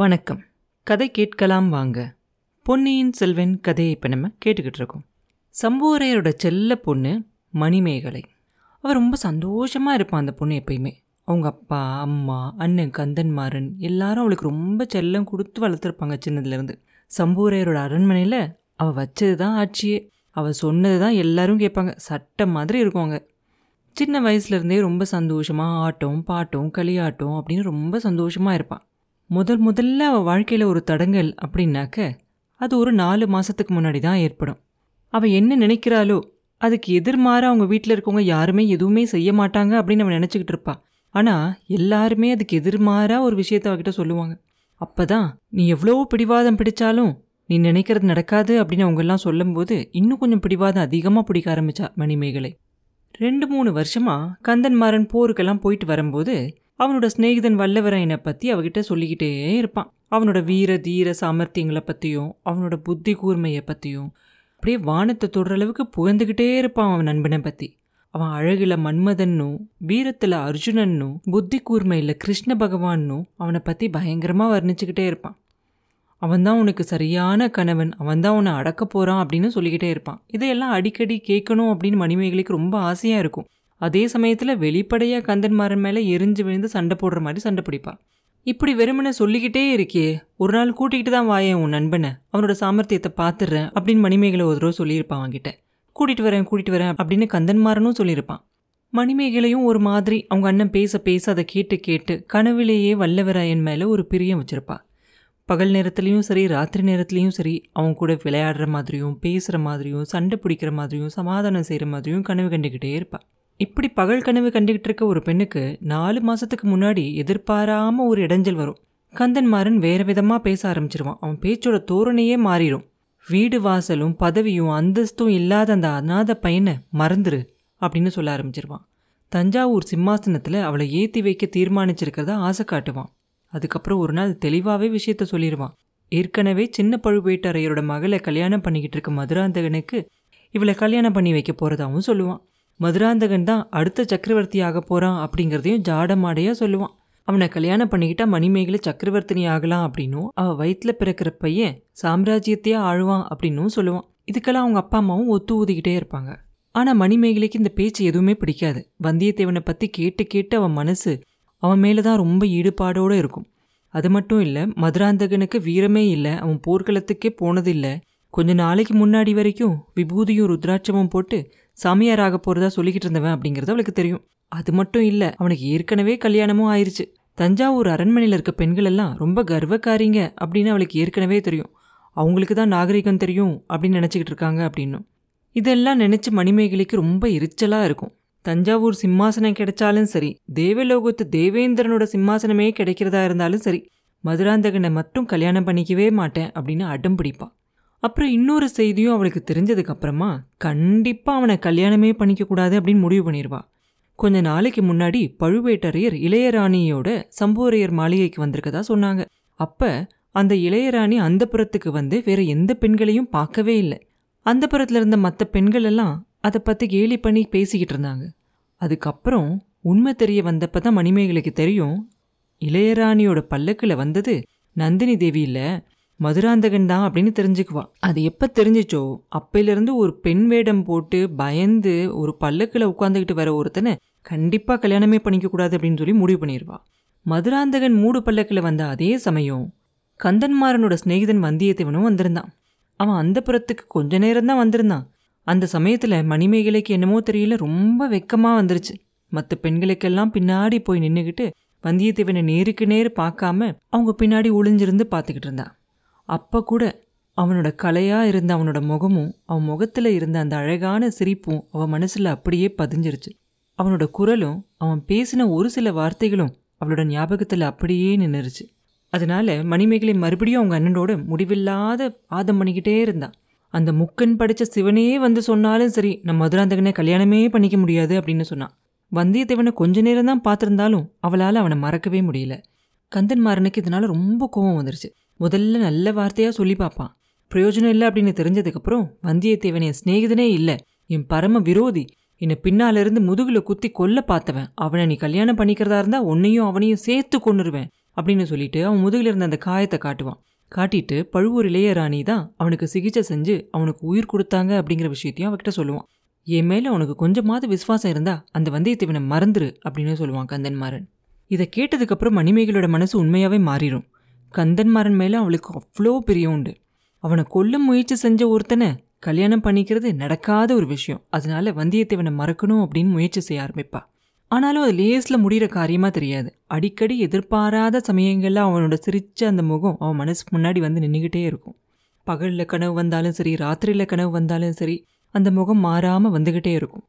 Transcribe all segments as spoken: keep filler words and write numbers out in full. வணக்கம். கதை கேட்கலாம் வாங்க. பொன்னியின் செல்வன் கதையை இப்போ நம்ம கேட்டுக்கிட்டு இருக்கோம். சம்புவரையரோட செல்ல பொண்ணு மணிமேகலை. அவள் ரொம்ப சந்தோஷமாக இருப்பான். அந்த பொண்ணு எப்பயுமே அவங்க அப்பா, அம்மா, அண்ணன் கந்தன்மாறன் எல்லாரும் அவளுக்கு ரொம்ப செல்லம் கொடுத்து வளர்த்துருப்பாங்க சின்னதுலேருந்து. சம்புவரையரோட அரண்மனையில் அவள் வச்சது தான் ஆட்சியே. அவள் சொன்னது தான் எல்லாரும் கேட்பாங்க. சட்ட மாதிரி இருக்குவாங்க. சின்ன வயசுலேருந்தே ரொம்ப சந்தோஷமாக ஆட்டம் பாட்டம் களியாட்டம் அப்படின்னு ரொம்ப சந்தோஷமாக இருப்பாள். முதல் முதல்ல அவள் வாழ்க்கையில் ஒரு தடங்கல் அப்படின்னாக்க அது ஒரு நாலு மாதத்துக்கு முன்னாடி தான் ஏற்படும். அவள் என்ன நினைக்கிறாளோ அதுக்கு எதிர்மாற அவங்க வீட்டில் இருக்கவங்க யாருமே எதுவுமே செய்ய மாட்டாங்க அப்படின்னு அவன் நினச்சிக்கிட்டு இருப்பாள். ஆனால் எல்லாருமே அதுக்கு எதிர்மாறாக ஒரு விஷயத்தை அவகிட்ட சொல்லுவாங்க. அப்போ தான் நீ எவ்வளோ பிடிவாதம் பிடிச்சாலும் நீ நினைக்கிறது நடக்காது அப்படின்னு அவங்கெல்லாம் சொல்லும்போது இன்னும் கொஞ்சம் பிடிவாதம் அதிகமாக பிடிக்க ஆரம்பித்தா மணிமேகலை. ரெண்டு மூணு வருஷமாக கந்தன்மாறன் போருக்கெல்லாம் போயிட்டு வரும்போது அவனோட ஸ்நேகிதன் வல்லவரையனை பற்றி அவகிட்ட சொல்லிக்கிட்டே இருப்பான். அவனோட வீர தீர சாமர்த்தியங்களை பற்றியும் அவனோட புத்தி கூர்மையை பற்றியும் அப்படியே வானத்தை தொடுற அளவுக்கு புகழ்ந்துக்கிட்டே இருப்பான். அவன் நண்பனை பற்றி அவன் அழகில் மன்மதன்னும் வீரத்தில் அர்ஜுனன்னும் புத்தி கூர்மையில் கிருஷ்ண பகவான்னும் அவனை பற்றி பயங்கரமாக வர்ணிச்சுக்கிட்டே இருப்பான். அவன்தான் உனக்கு சரியான கணவன், அவன்தான் உன்னை அடக்க போகிறான் அப்படின்னு சொல்லிக்கிட்டே இருப்பான். இதையெல்லாம் அடிக்கடி கேட்கணும் அப்படின்னு மணிமேகலைக்கு ரொம்ப ஆசையாக இருக்கும். அதே சமயத்தில் வெளிப்படையாக கந்தன்மாறன் மேலே எரிஞ்சு விழுந்து சண்டை போடுற மாதிரி சண்டை பிடிப்பாள். இப்படி வெறுமனை சொல்லிக்கிட்டே இருக்கே, ஒரு நாள் கூட்டிகிட்டு தான் வாயேன் உன் நண்பனை, அவனோட சாமர்த்தியத்தை பார்த்துடுறேன் அப்படின்னு மணிமேகலை ஒரு தடவை சொல்லியிருப்பான். அவன்கிட்ட கூட்டிகிட்டு வரேன் கூட்டிகிட்டு வரேன் அப்படின்னு கந்தன்மாறனும் சொல்லியிருப்பான். மணிமேகலையும் ஒரு மாதிரி அவங்க அண்ணன் பேச பேச அதை கேட்டு கேட்டு கனவுலேயே வல்லவராயன் மேலே ஒரு பிரியம் வச்சுருப்பாள். பகல் நேரத்துலேயும் சரி ராத்திரி நேரத்துலேயும் சரி அவங்க கூட விளையாடுற மாதிரியும் பேசுகிற மாதிரியும் சண்டை பிடிக்கிற மாதிரியும் சமாதானம் செய்கிற மாதிரியும் கனவு கண்டுக்கிட்டே இருப்பாள். இப்படி பகல் கனவு கண்டுகிட்டு இருக்க ஒரு பெண்ணுக்கு நாலு மாதத்துக்கு முன்னாடி எதிர்பாராமல் ஒரு இடைஞ்சல் வரும். கந்தன்மாறன் வேறு விதமாக பேச ஆரம்பிச்சிருவான். அவன் பேச்சோட தோரணையே மாறிடும். வீடு வாசலும் பதவியும் அந்தஸ்தும் இல்லாத அந்த அநாத பையனை மறந்துரு அப்படின்னு சொல்ல ஆரம்பிச்சிருவான். தஞ்சாவூர் சிம்மாசனத்தில் அவளை ஏற்றி வைக்க தீர்மானிச்சிருக்கிறத ஆசை காட்டுவான். அதுக்கப்புறம் ஒரு நாள் தெளிவாகவே விஷயத்த சொல்லிடுவான். ஏற்கனவே சின்ன பழுவேட்டரையரோட மகளை கல்யாணம் பண்ணிக்கிட்டு இருக்க மதுராந்தகனுக்கு இவளை கல்யாணம் பண்ணி வைக்க போகிறதாகவும் சொல்லுவான். மதுராந்தகன் தான் அடுத்த சக்கரவர்த்தி ஆக போகிறான் அப்படிங்கிறதையும் ஜாடமாடையாக சொல்லுவான். அவனை கல்யாணம் பண்ணிக்கிட்டா மணிமேகலை சக்கரவர்த்தினி ஆகலாம் அப்படின்னும் அவள் வயிற்றில் பிறக்கிற பையன் சாம்ராஜ்யத்தையே ஆழ்வான் அப்படின்னும் சொல்லுவான். இதுக்கெல்லாம் அவங்க அப்பா அம்மாவும் ஒத்து ஊதிக்கிட்டே இருப்பாங்க. ஆனால் மணிமேகலைக்கு இந்த பேச்சு எதுவுமே பிடிக்காது. வந்தியத்தேவனை பற்றி கேட்டு கேட்டு அவன் மனசு அவன் மேலே தான் ரொம்ப ஈடுபாடோடு இருக்கும். அது மட்டும் இல்லை, மதுராந்தகனுக்கு வீரமே இல்லை, அவன் போர்க்களத்துக்கே போனதில்லை, கொஞ்ச நாளைக்கு முன்னாடி வரைக்கும் விபூதியும் ருத்ராட்சமும் போட்டு சாமியாராக போகிறதா சொல்லிக்கிட்டு இருந்தவன் அப்படிங்கிறது அவளுக்கு தெரியும். அது மட்டும் இல்லை, அவனுக்கு ஏற்கனவே கல்யாணமும் ஆயிடுச்சு. தஞ்சாவூர் அரண்மனையில் இருக்க பெண்கள் எல்லாம் ரொம்ப கர்வக்காரிங்க அப்படின்னு அவளுக்கு ஏற்கனவே தெரியும். அவங்களுக்கு தான் நாகரிகம் தெரியும் அப்படின்னு நினச்சிக்கிட்டு இருக்காங்க அப்படின்னும் இதெல்லாம் நினச்சி மணிமேகலைக்கு ரொம்ப எரிச்சலாக இருக்கும். தஞ்சாவூர் சிம்மாசனம் கிடைச்சாலும் சரி, தேவலோகத்து தேவேந்திரனோட சிம்மாசனமே கிடைக்கிறதா இருந்தாலும் சரி, மதுராந்தகனை மட்டும் கல்யாணம் பண்ணிக்கவே மாட்டேன் அப்படின்னு அடம் பிடிப்பாள். அப்புறம் இன்னொரு செய்தியும் அவளுக்கு தெரிஞ்சதுக்கப்புறமா கண்டிப்பாக அவனை கல்யாணமே பண்ணிக்கக்கூடாது அப்படின்னு முடிவு பண்ணிடுவாள். கொஞ்ச நாளைக்கு முன்னாடி பழுவேட்டரையர் இளையராணியோட சம்புவரையர் மாளிகைக்கு வந்திருக்கதா சொன்னாங்க. அப்போ அந்த இளையராணி அந்த புறத்துக்கு வந்து வேறு எந்த பெண்களையும் பார்க்கவே இல்லை. அந்த புறத்தில் இருந்த மற்ற பெண்கள் எல்லாம் அதை பற்றி கேலி பண்ணி பேசிக்கிட்டு இருந்தாங்க. அதுக்கப்புறம் உண்மை தெரிய வந்தப்போ தான் மணிமேகலைக்கு தெரியும், இளையராணியோட பல்லக்கில் வந்தது நந்தினி தேவி இல்லை, மதுராந்தகன் தான் அப்படின்னு தெரிஞ்சுக்குவா. அது எப்போ தெரிஞ்சிச்சோ அப்பையிலேருந்து ஒரு பெண் வேடம் போட்டு பயந்து ஒரு பல்லக்கில் உட்காந்துக்கிட்டு வர ஒருத்தனை கண்டிப்பாக கல்யாணமே பண்ணிக்கக்கூடாது அப்படின்னு சொல்லி முடிவு பண்ணிடுவா. மதுராந்தகன் மூடு பல்லக்கில் வந்த அதே சமயம் கந்தன்மாறனோட ஸ்நேகிதன் வந்தியத்தேவனும் வந்திருந்தான். அவன் அந்த புறத்துக்கு கொஞ்ச நேரம்தான் வந்திருந்தான். அந்த சமயத்தில் மணிமேகலைக்கு என்னமோ தெரியல, ரொம்ப வெக்கமாக வந்துருச்சு. மற்ற பெண்களுக்கெல்லாம் பின்னாடி போய் நின்றுக்கிட்டு வந்தியத்தேவனை நேருக்கு நேரு பார்க்காம அவங்க பின்னாடி ஒளிஞ்சிருந்து பார்த்துக்கிட்டு இருந்தான். அப்போ கூட அவனோட கலையாக இருந்த அவனோட முகமும் அவன் முகத்தில் இருந்த அந்த அழகான சிரிப்பும் அவன் மனசில் அப்படியே பதிஞ்சிருச்சு. அவனோட குரலும் அவன் பேசின ஒரு சில வார்த்தைகளும் அவளோட ஞாபகத்தில் அப்படியே நின்றுருச்சு. அதனால மணிமேகலை மறுபடியும் அவங்க அண்ணனோட முடிவில்லாத ஆதம் பண்ணிக்கிட்டே இருந்தான். அந்த முக்கன் படித்த சிவனே வந்து சொன்னாலும் சரி, நம்ம மதுராந்தகனை கல்யாணமே பண்ணிக்க முடியாது அப்படின்னு சொன்னான். வந்தியத்தேவனை கொஞ்ச நேரம் தான் பார்த்துருந்தாலும் அவளால் அவனை மறக்கவே முடியல. கந்தன்மாறனுக்கு இதனால ரொம்ப கோபம் வந்துருச்சு. முதல்ல நல்ல வார்த்தையாக சொல்லி பார்ப்பான். பிரயோஜனம் இல்லை அப்படின்னு தெரிஞ்சதுக்கப்புறம் வந்தியத்தேவன் என் ஸ்நேகிதனே இல்லை, என் பரம விரோதி, என்னை பின்னாலிருந்து முதுகில் குத்தி கொல்ல பார்த்தவன், அவனை நீ கல்யாணம் பண்ணிக்கிறதா இருந்தால் உன்னையும் அவனையும் சேர்த்து கொண்டுருவேன், அப்படின்னு சொல்லிட்டு அவன் முதுகில் இருந்த அந்த காயத்தை காட்டுவான். காட்டிட்டு பழுவூர் இளையராணி தான் அவனுக்கு சிகிச்சை செஞ்சு அவனுக்கு உயிர் கொடுத்தாங்க அப்படிங்கிற விஷயத்தையும் அவகிட்ட சொல்லுவான். என் மேலே அவனுக்கு கொஞ்சமாவது விசுவாசம் இருந்தால் அந்த வந்தியத்தேவனை மறந்துரு அப்படின்னு சொல்லுவான் கந்தன்மாறன். இதை கேட்டதுக்கப்புறம் மணிமேகலோட மனசு உண்மையாகவே மாறிடும். கந்தன்மாறன் மேலே அவளுக்கு அவ்வளோ பிரியம் உண்டு. அவனை கொல்ல முயற்சி செஞ்ச ஒருத்தனை கல்யாணம் பண்ணிக்கிறது நடக்காத ஒரு விஷயம். அதனால வந்தியத்தேவனை மறக்கணும் அப்படின்னு முயற்சி செய்ய ஆரம்பிப்பா. ஆனாலும் அது லேஸில் முடிகிற காரியமாக தெரியாது. அடிக்கடி எதிர்பாராத சமயங்களில் அவனோட சிரிச்ச அந்த முகம் அவன் மனசுக்கு முன்னாடி வந்து நின்றுக்கிட்டே இருக்கும். பகலில் கனவு வந்தாலும் சரி, ராத்திரியில் கனவு வந்தாலும் சரி, அந்த முகம் மாறாமல் வந்துக்கிட்டே இருக்கும்.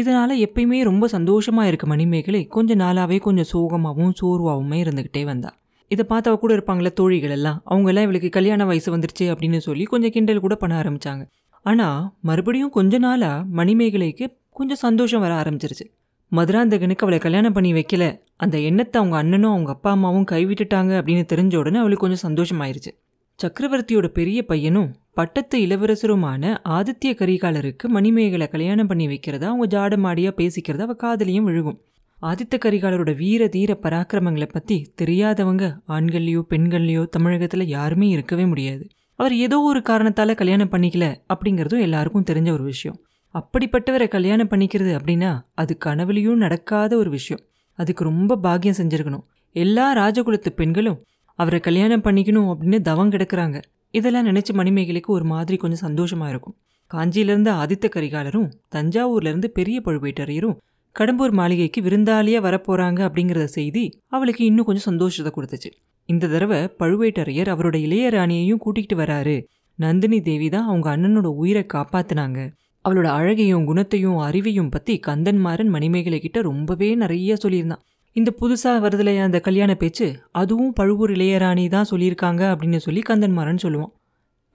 இதனால் எப்பயுமே ரொம்ப சந்தோஷமாக இருக்க மணிமேகலை கொஞ்ச நாளாகவே கொஞ்சம் சோகமாகவும் சோர்வாகவுமே இருந்துக்கிட்டே வந்தா. இதை பார்த்து அவ கூட இருப்பாங்களே தோழிகள் எல்லாம், அவங்கெல்லாம் இவளுக்கு கல்யாண வயசு வந்துருச்சு அப்படின்னு சொல்லி கொஞ்சம் கிண்டல் கூட பண்ண ஆரம்பித்தாங்க. ஆனால் மறுபடியும் கொஞ்ச நாளாக மணிமேகலைக்கு கொஞ்சம் சந்தோஷம் வர ஆரம்பிச்சிருச்சு. மதுராந்தகனுக்கு அவளை கல்யாணம் பண்ணி வைக்கல அந்த எண்ணத்தை அவங்க அண்ணனும் அவங்க அப்பா அம்மாவும் கைவிட்டுட்டாங்க அப்படின்னு தெரிஞ்ச உடனே அவளுக்கு கொஞ்சம் சந்தோஷமாயிருச்சு. சக்கரவர்த்தியோட பெரிய பையனும் பட்டத்து இளவரசருமான ஆதித்ய கரிகாலருக்கு மணிமேகலை கல்யாணம் பண்ணி வைக்கிறதா அவங்க ஜாடமாடியாக பேசிக்கிறதா அவள் காதலியும் விழுகும். ஆதித்த கரிகாலரோட வீர தீர பராக்கிரமங்களை பற்றி தெரியாதவங்க ஆண்கள்லையோ பெண்கள்லையோ தமிழகத்தில் யாருமே இருக்கவே முடியாது. அவர் ஏதோ ஒரு காரணத்தால் கல்யாணம் பண்ணிக்கல அப்படிங்கிறதும் எல்லாருக்கும் தெரிஞ்ச ஒரு விஷயம். அப்படிப்பட்டவரை கல்யாணம் பண்ணிக்கிறது அப்படின்னா அது கனவுலையும் நடக்காத ஒரு விஷயம். அதுக்கு ரொம்ப பாக்கியம் செஞ்சுருக்கணும். எல்லா ராஜகுலத்து பெண்களும் அவரை கல்யாணம் பண்ணிக்கணும் அப்படின்னு தவம் கிடக்கிறாங்க. இதெல்லாம் நினச்சி மணிமேகலைக்கு ஒரு மாதிரி கொஞ்சம் சந்தோஷமாக இருக்கும். காஞ்சியிலேருந்து ஆதித்த கரிகாலரும் தஞ்சாவூர்லேருந்து பெரிய பழுவேட்டரையரும் கடம்பூர் மாளிகைக்கு விருந்தாளியாக வரப்போகிறாங்க அப்படிங்கிற செய்தி அவளுக்கு இன்னும் கொஞ்சம் சந்தோஷத்தை கொடுத்துச்சு. இந்த தடவை பழுவேட்டரையர் அவரோட இளையராணியையும் கூட்டிகிட்டு வராரு. நந்தினி தேவி தான் அவங்க அண்ணனோட உயிரை காப்பாற்றினாங்க. அவளோட அழகையும் குணத்தையும் அறிவையும் பற்றி கந்தன்மாறன் மணிமேகலை கிட்ட ரொம்பவே நிறைய சொல்லியிருந்தான். இந்த புதுசாக வருதுலையா அந்த கல்யாண பேச்சு, அதுவும் பழுவூர் இளையராணி தான் சொல்லியிருக்காங்க அப்படின்னு சொல்லி கந்தன்மாறன் சொல்லுவான்.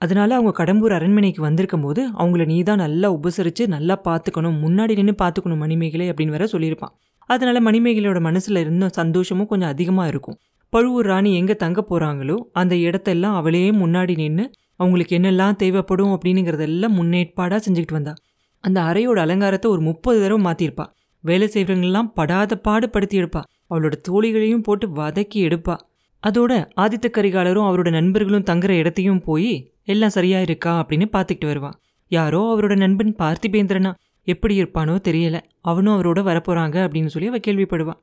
அதனால் அவங்க கடம்பூர் அரண்மனைக்கு வந்திருக்கும் போது அவங்கள நீ தான் நல்லா உபசரித்து நல்லா பார்த்துக்கணும், முன்னாடி நின்று பார்த்துக்கணும் மணிமேகலை அப்படின்னு வேற சொல்லியிருப்பான். அதனால் மணிமேகலையோட மனசில் இருந்த சந்தோஷமும் கொஞ்சம் அதிகமாக இருக்கும். பழுவூர் ராணி எங்கே தங்க போகிறாங்களோ அந்த இடத்தெல்லாம் அவளையே முன்னாடி நின்று அவங்களுக்கு என்னெல்லாம் தேவைப்படும் அப்படிங்கிறதெல்லாம் முன்னேற்பாடாக செஞ்சுக்கிட்டு வந்தா. அந்த அறையோட அலங்காரத்தை ஒரு முப்பது தடவை மாற்றிருப்பா. வேலை செய்கிறவங்களெல்லாம் படாத பாடுபடுத்தி எடுப்பா. அவளோட தோழிகளையும் போட்டு வதக்கி எடுப்பா. அதோட ஆதித்த கரிகாலரும் அவரோட நண்பர்களும் தங்குற இடத்தையும் போய் எல்லாம் சரியாக இருக்கா அப்படின்னு பார்த்துக்கிட்டு வருவான். யாரோ அவரோட நண்பன் பார்த்திபேந்திரனா எப்படி இருப்பானோ தெரியலை, அவனும் அவரோட வரப்போகிறாங்க அப்படின்னு சொல்லி அவள் கேள்விப்படுவான்.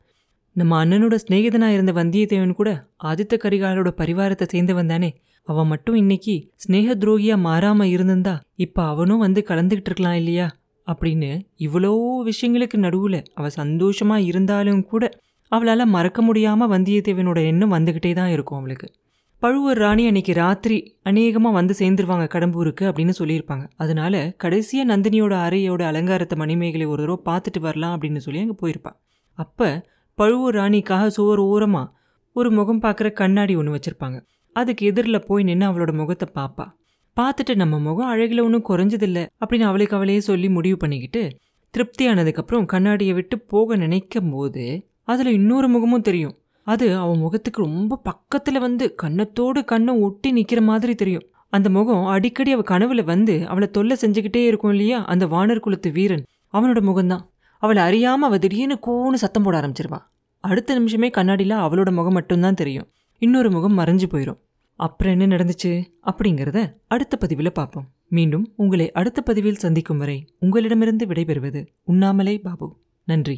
நம்ம அண்ணனோட ஸ்நேகிதனாக இருந்த வந்தியத்தேவன் கூட ஆதித்த கரிகாலரோட பரிவாரத்தை சேர்ந்து வந்தானே, அவன் மட்டும் இன்னைக்கு ஸ்நேக துரோகியாக மாறாமல் இருந்திருந்தா இப்போ அவனும் வந்து கலந்துக்கிட்டு இருக்கலாம் இல்லையா அப்படின்னு இவ்வளோ விஷயங்களுக்கு நடுவில் அவள் சந்தோஷமாக இருந்தாலும் கூட அவளால் மறக்க முடியாமல் வந்தியத்தேவனோட எண்ணம் வந்துக்கிட்டே தான் இருக்கும் அவளுக்கு. பழுவூர் ராணி அன்னைக்கு ராத்திரி அநேகமாக வந்து சேர்ந்துருவாங்க கடம்பூருக்கு அப்படின்னு சொல்லியிருப்பாங்க. அதனால கடைசியாக நந்தினியோட அறையோட அலங்காரத்தை மணிமேகலை ஒரு தடவை பார்த்துட்டு வரலாம் அப்படின்னு சொல்லி அங்கே போயிருப்பாள். அப்போ பழுவூர் ராணிக்காக சோர் ஓரமாக ஒரு முகம் பார்க்குற கண்ணாடி ஒன்று வச்சுருப்பாங்க. அதுக்கு எதிரில் போய் நின்று அவளோட முகத்தை பார்ப்பா. பார்த்துட்டு நம்ம முகம் அழகில் ஒன்றும் குறைஞ்சதில்லை அப்படின்னு அவளுக்கு அவளையே சொல்லி முடிவு பண்ணிக்கிட்டு திருப்தியானதுக்கப்புறம் கண்ணாடியை விட்டு போக நினைக்கும் போது அதில் இன்னொரு முகமும் தெரியும். அது அவன் முகத்துக்கு ரொம்ப பக்கத்தில் வந்து கண்ணத்தோடு கண்ணை ஒட்டி நிற்கிற மாதிரி தெரியும். அந்த முகம் அடிக்கடி அவள் கனவுல வந்து அவளை தொல்லை செஞ்சுக்கிட்டே இருக்கும் இல்லையா அந்த வானர் குலத்து வீரன், அவனோட முகம்தான். அவளை அறியாமல் அவள் திடீர்னு கோன்னு சத்தம் போட ஆரம்பிச்சிருவான். அடுத்த நிமிஷமே கண்ணாடியில் அவளோட முகம் மட்டும்தான் தெரியும். இன்னொரு முகம் மறைஞ்சு போயிடும். அப்புறம் என்ன நடந்துச்சு அப்படிங்கிறத அடுத்த பதிவில் பார்ப்போம். மீண்டும் உங்களை அடுத்த பதிவில் சந்திக்கும் வரை உங்களிடமிருந்து விடைபெறுவது உண்ணாமலே பாபு. நன்றி.